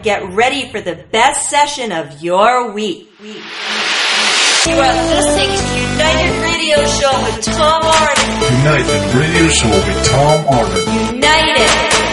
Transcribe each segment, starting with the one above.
Get ready for the best session of your week. You are listening to United Radio Show with Tom Arden. United Radio Show with Tom Arden. United.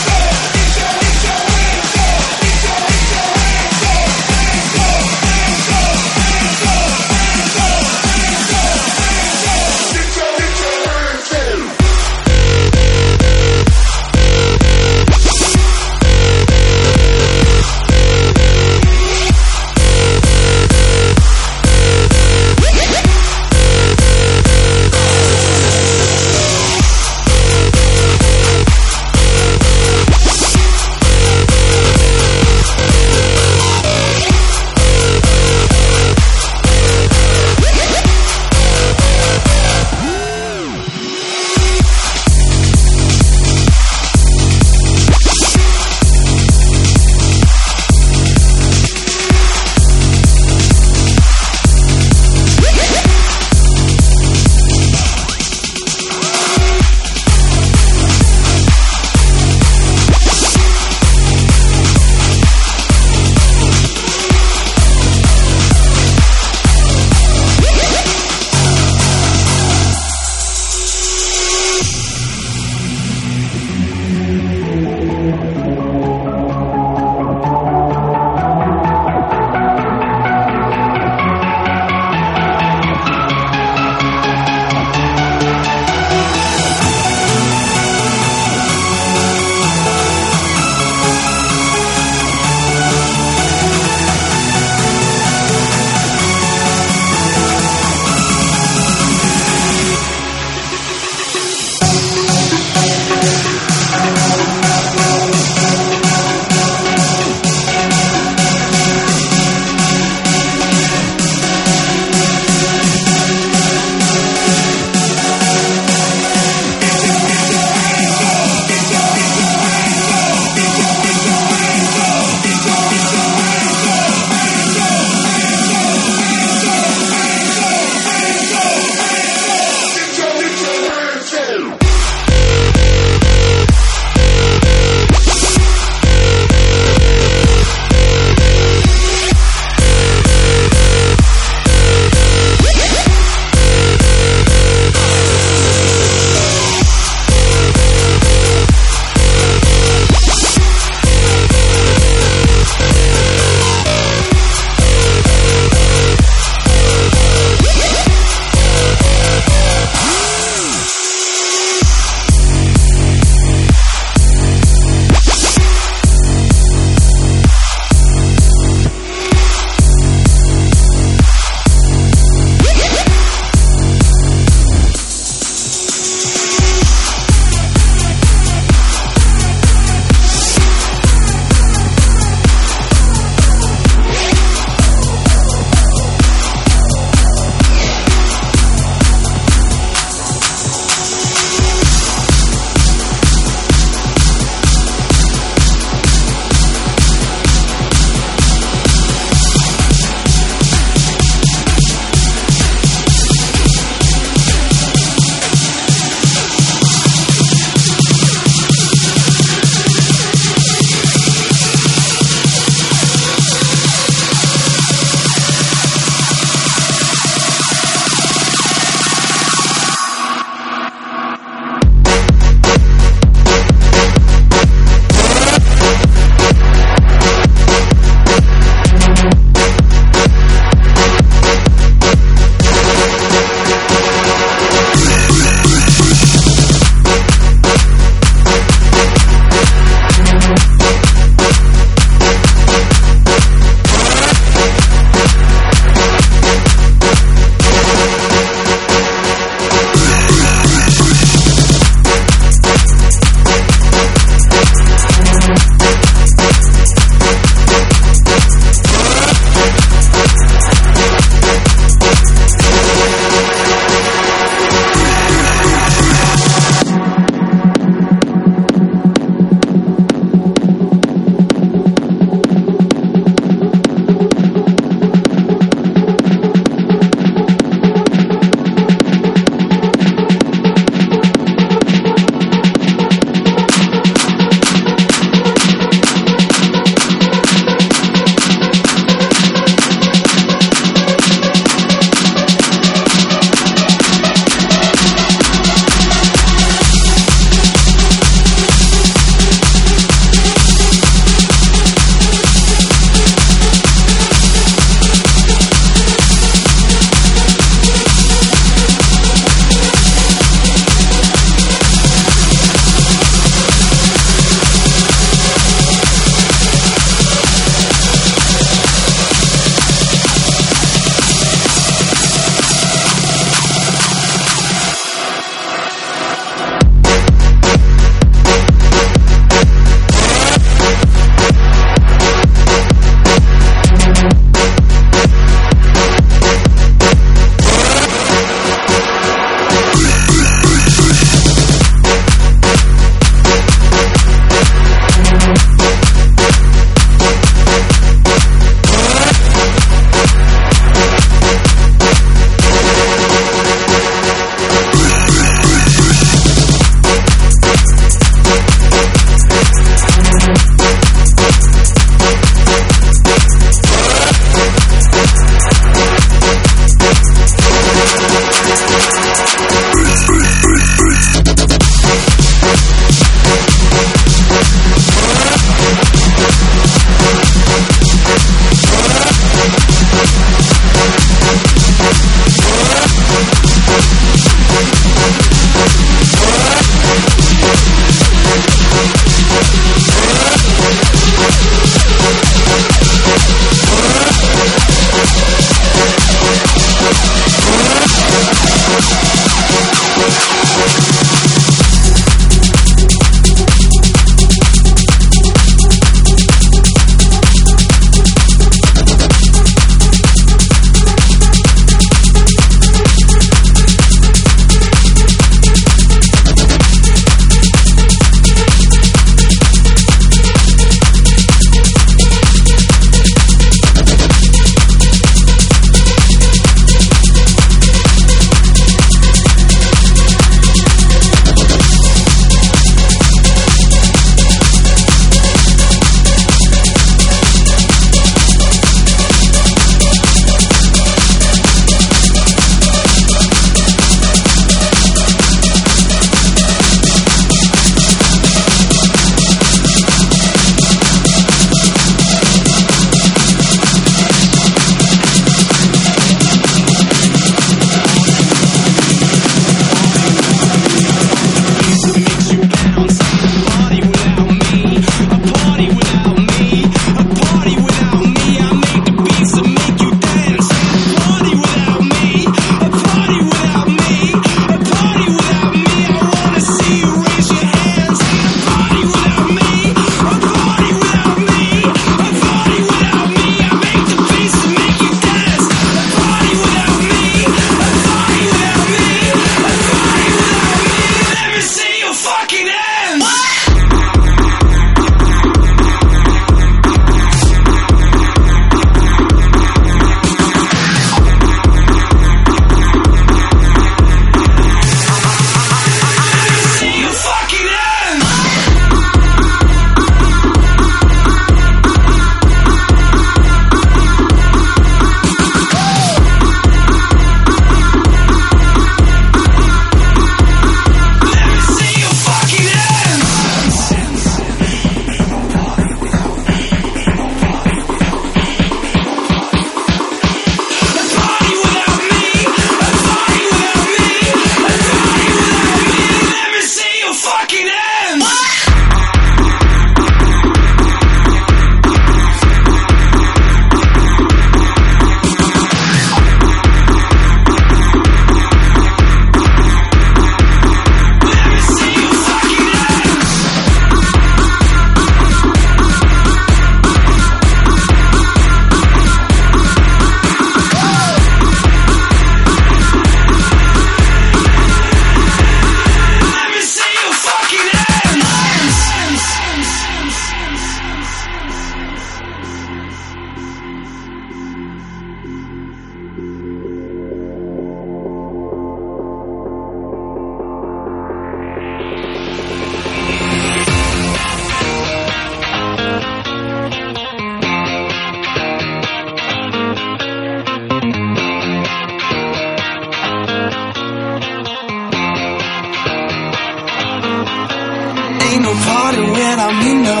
party when I'm in no.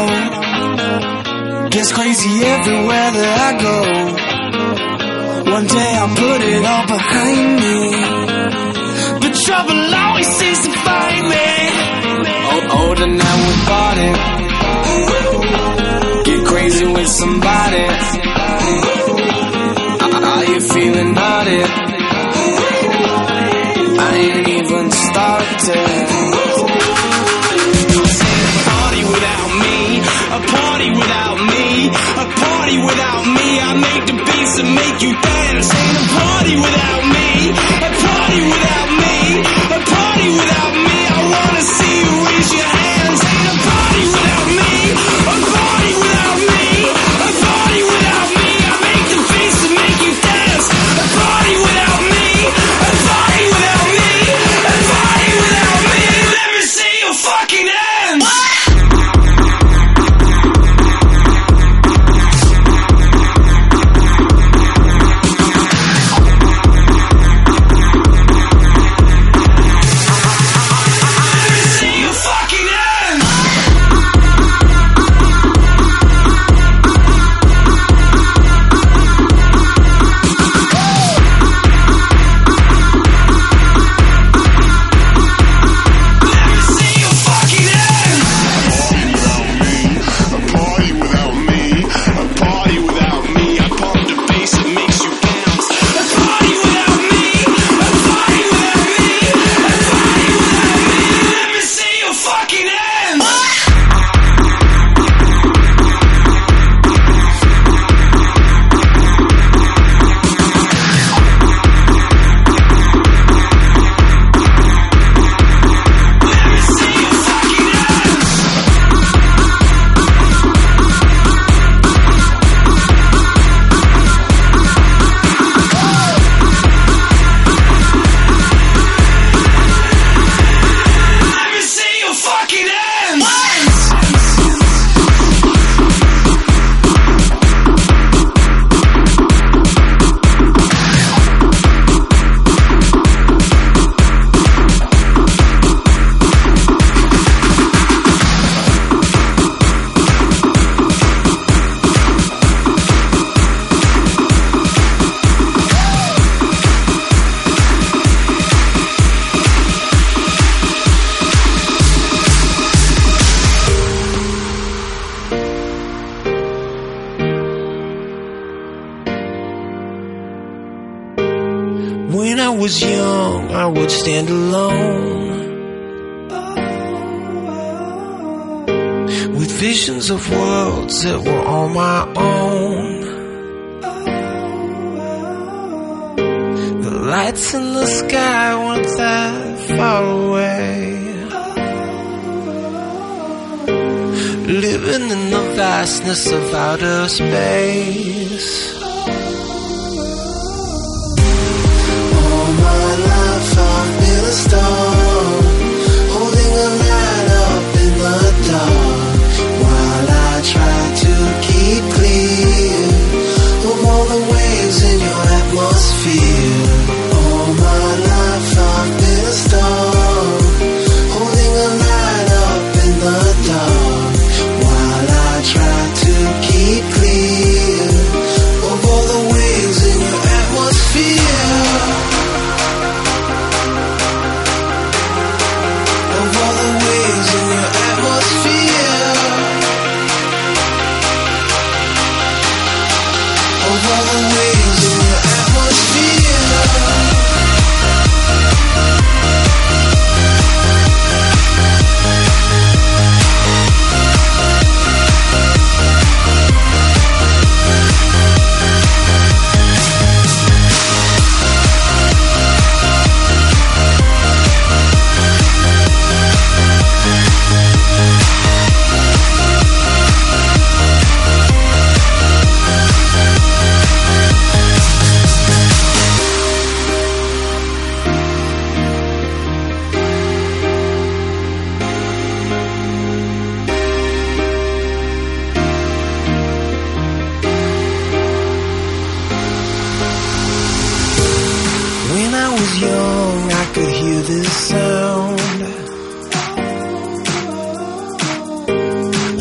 Gets crazy everywhere that I go. One day I'll put it all behind me, but trouble always seems to find me. Older now we bought it. Get crazy with somebody. Are you feeling naughty? I ain't even started. A party without me, a party without me. I make the beats and make you dance. Ain't a party without me, a party without me, a party without me. I wanna see you raise your hands. Ain't a party without me, a party without me, a party without me. I make the beats and make you dance. A party without me, a party without me, a party without me. Let me see your fucking hands. What? Of worlds that were on my own. The lights in the sky weren't that far away. Living in the vastness of outer space. All my life I've been a star, holding a light up in the dark. Try to keep clear of all the waves in your atmosphere. All my life I've been a star, holding a light up in the dark. While I try to keep clear of all the waves in your atmosphere.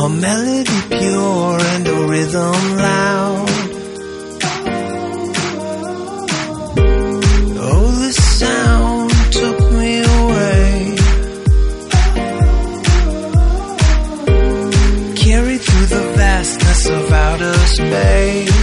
a melody pure and a rhythm loud. Oh, the sound took me away, carried through the vastness of outer space.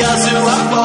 Girls who are boys.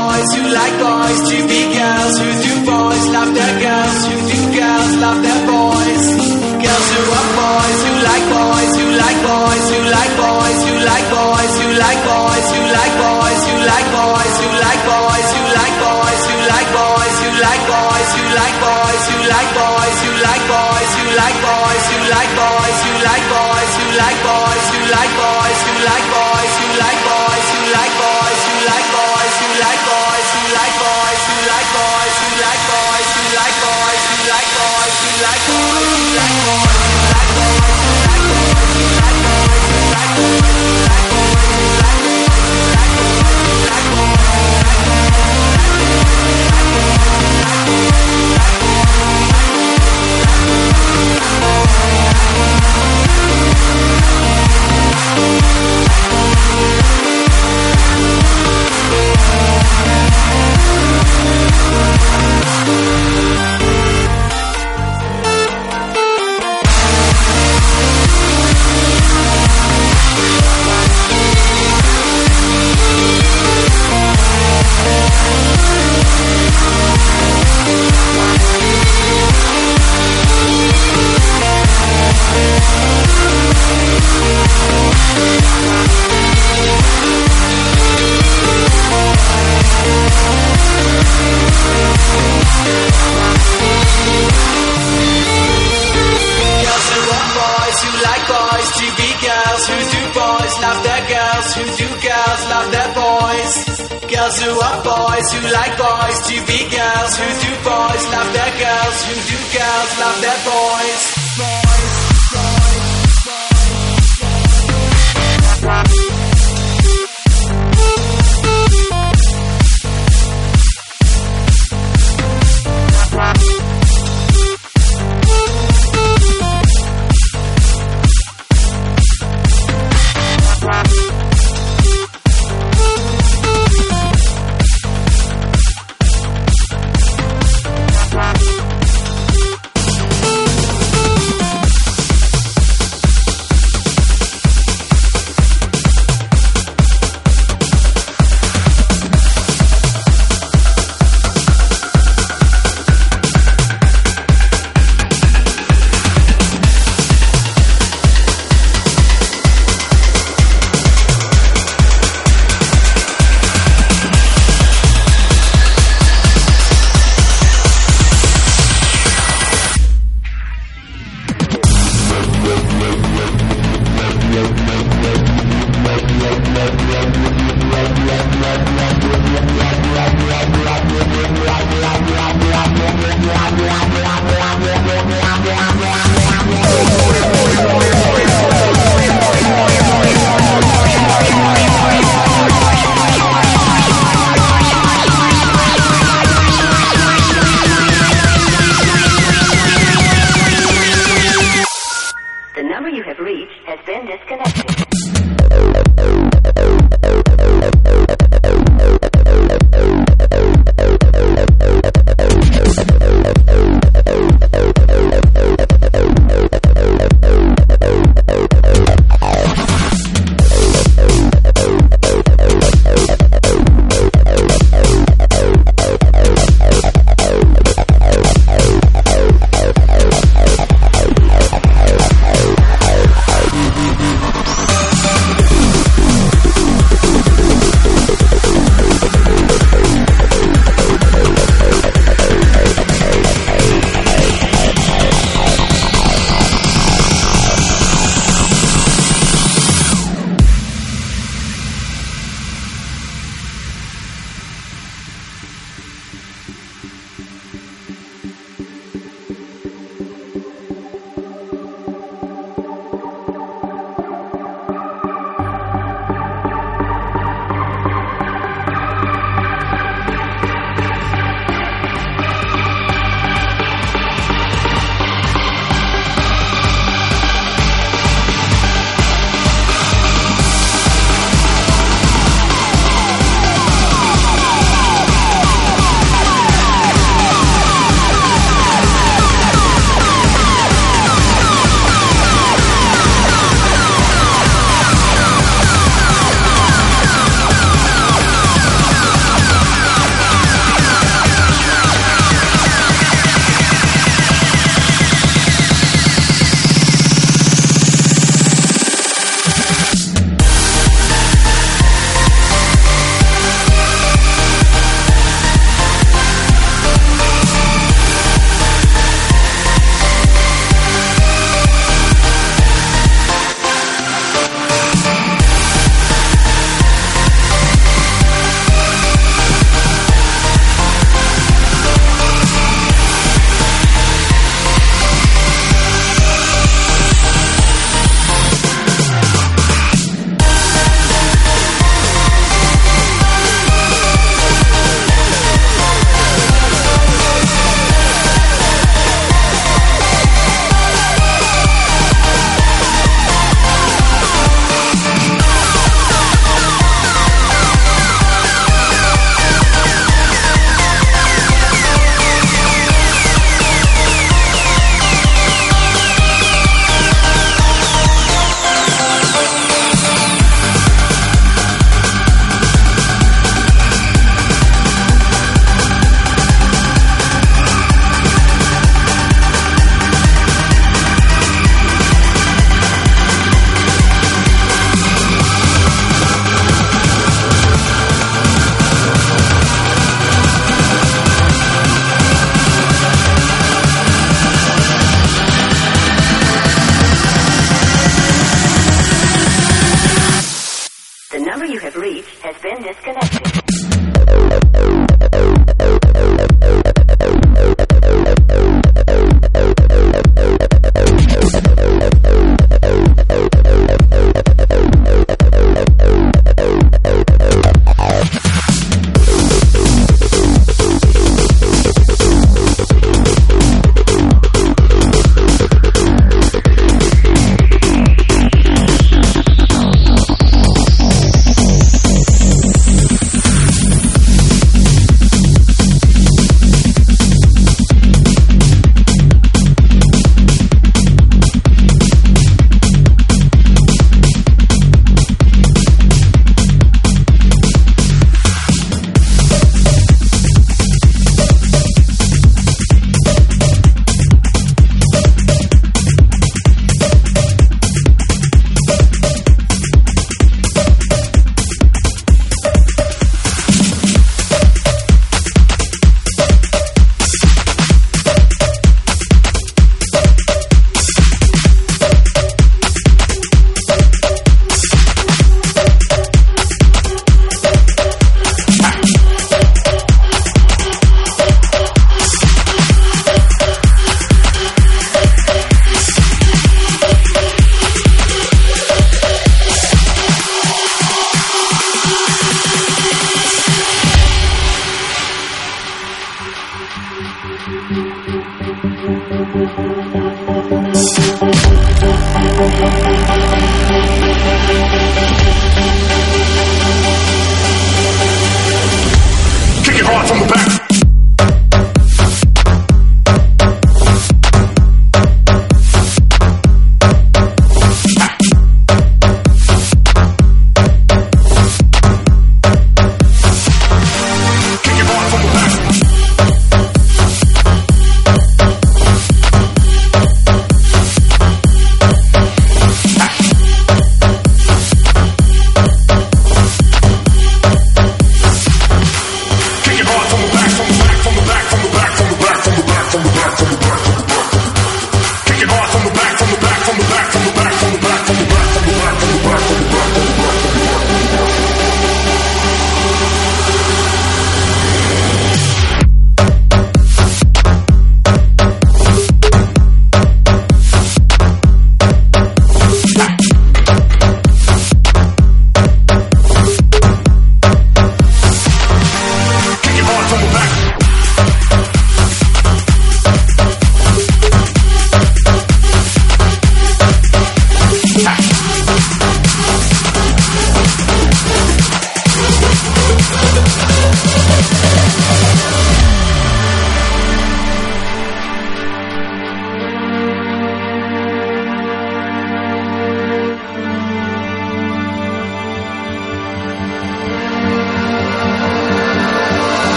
Kick it hard from the back.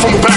Come back.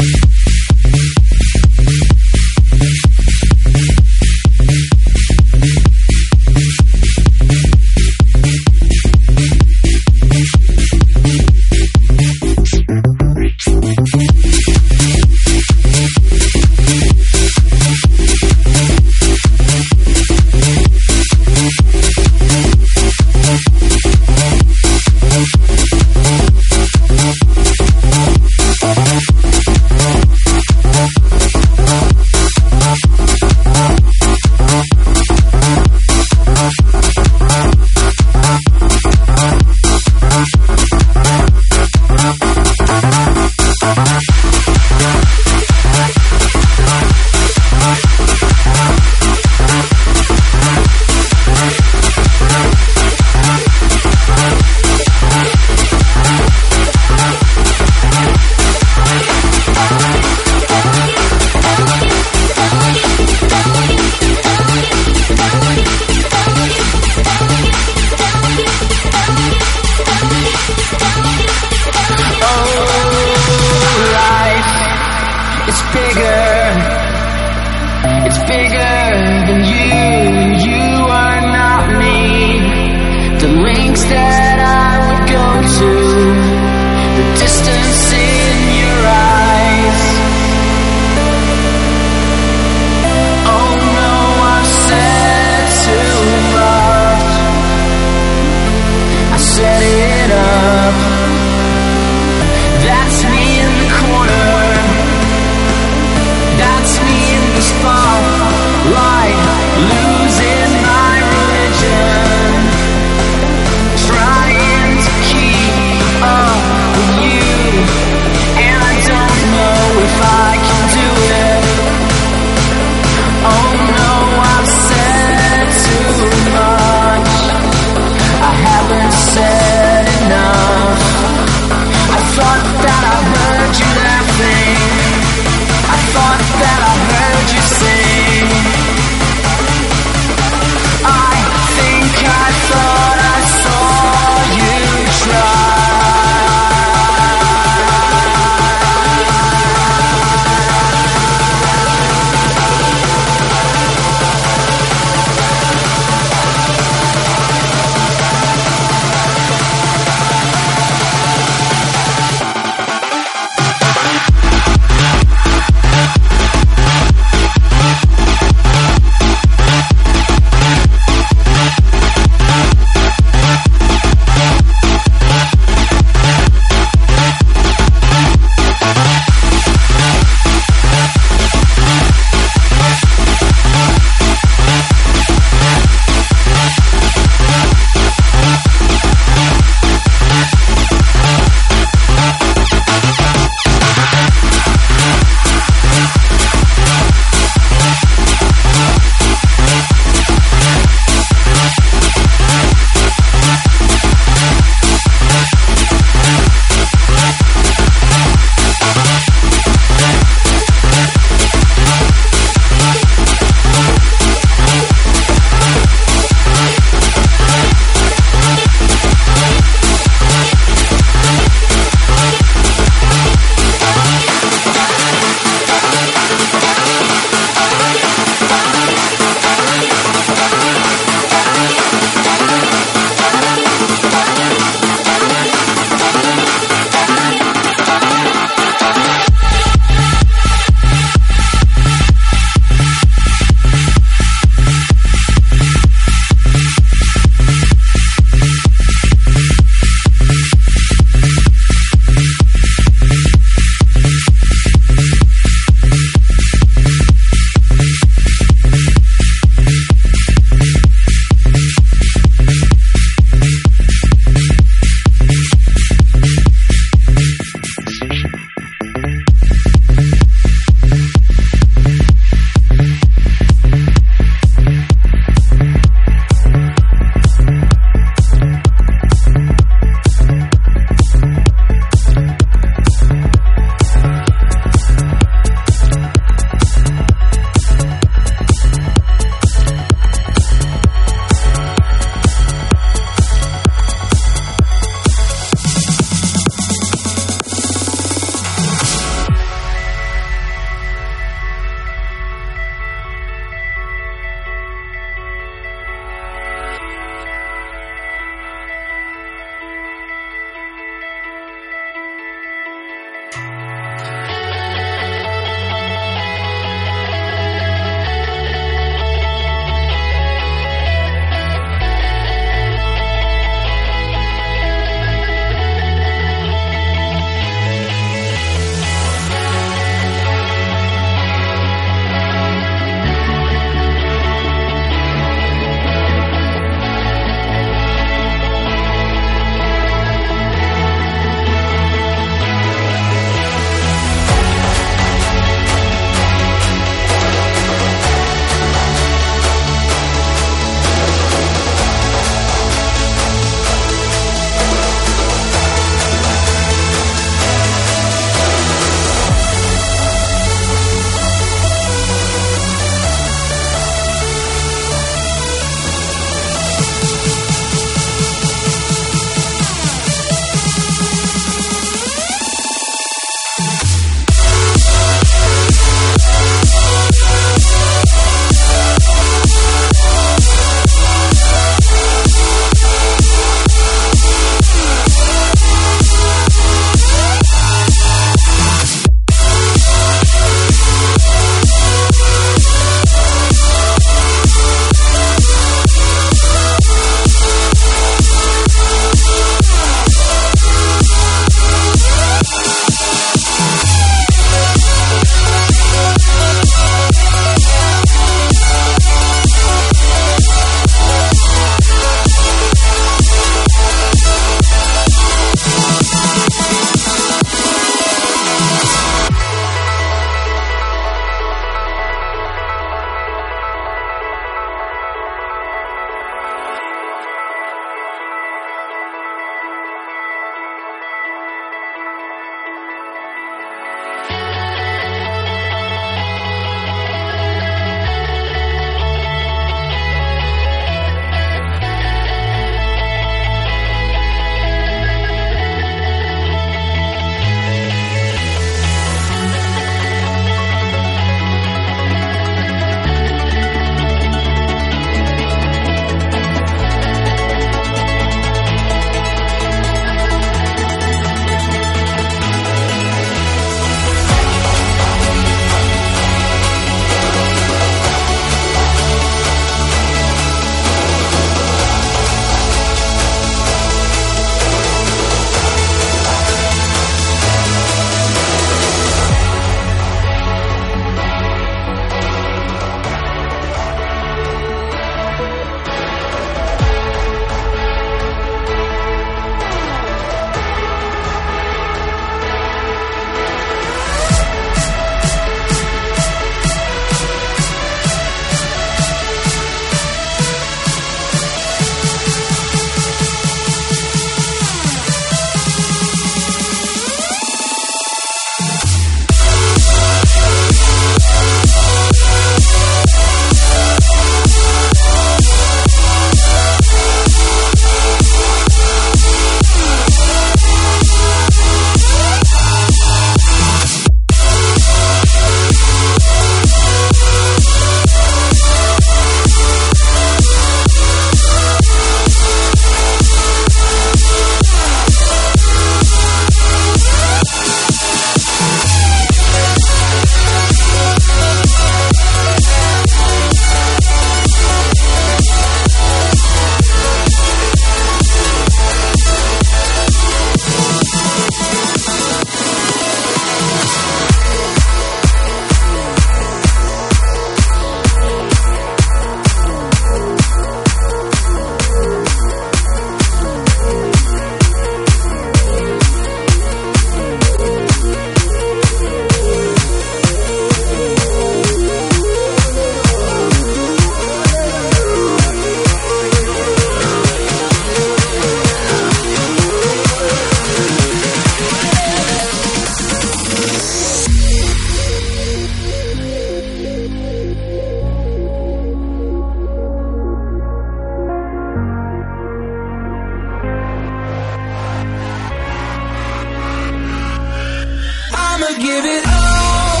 give it all.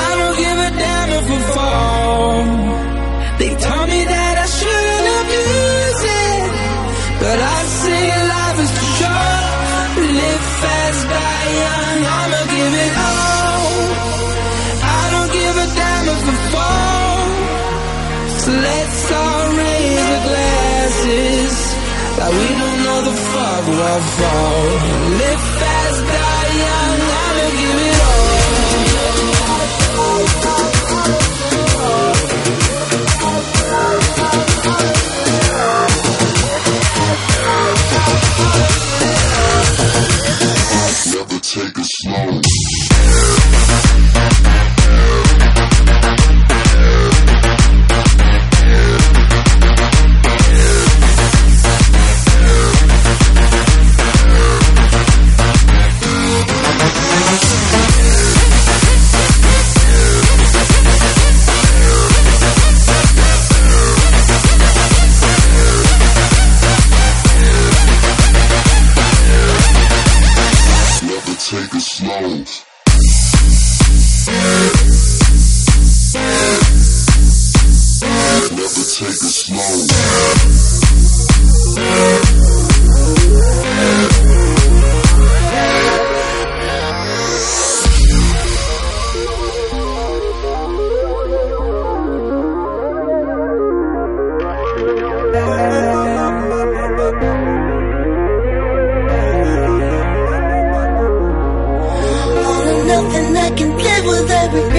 I don't give a damn if I fall. They taught me that I shouldn't abuse it, but I say life is too short. Live fast, die young. I'ma give it all. I don't give a damn if I fall. So let's all raise our glasses like we don't know the fuck we'll fall. Live fast, die young. I'ma give it all. Never take it slow. With every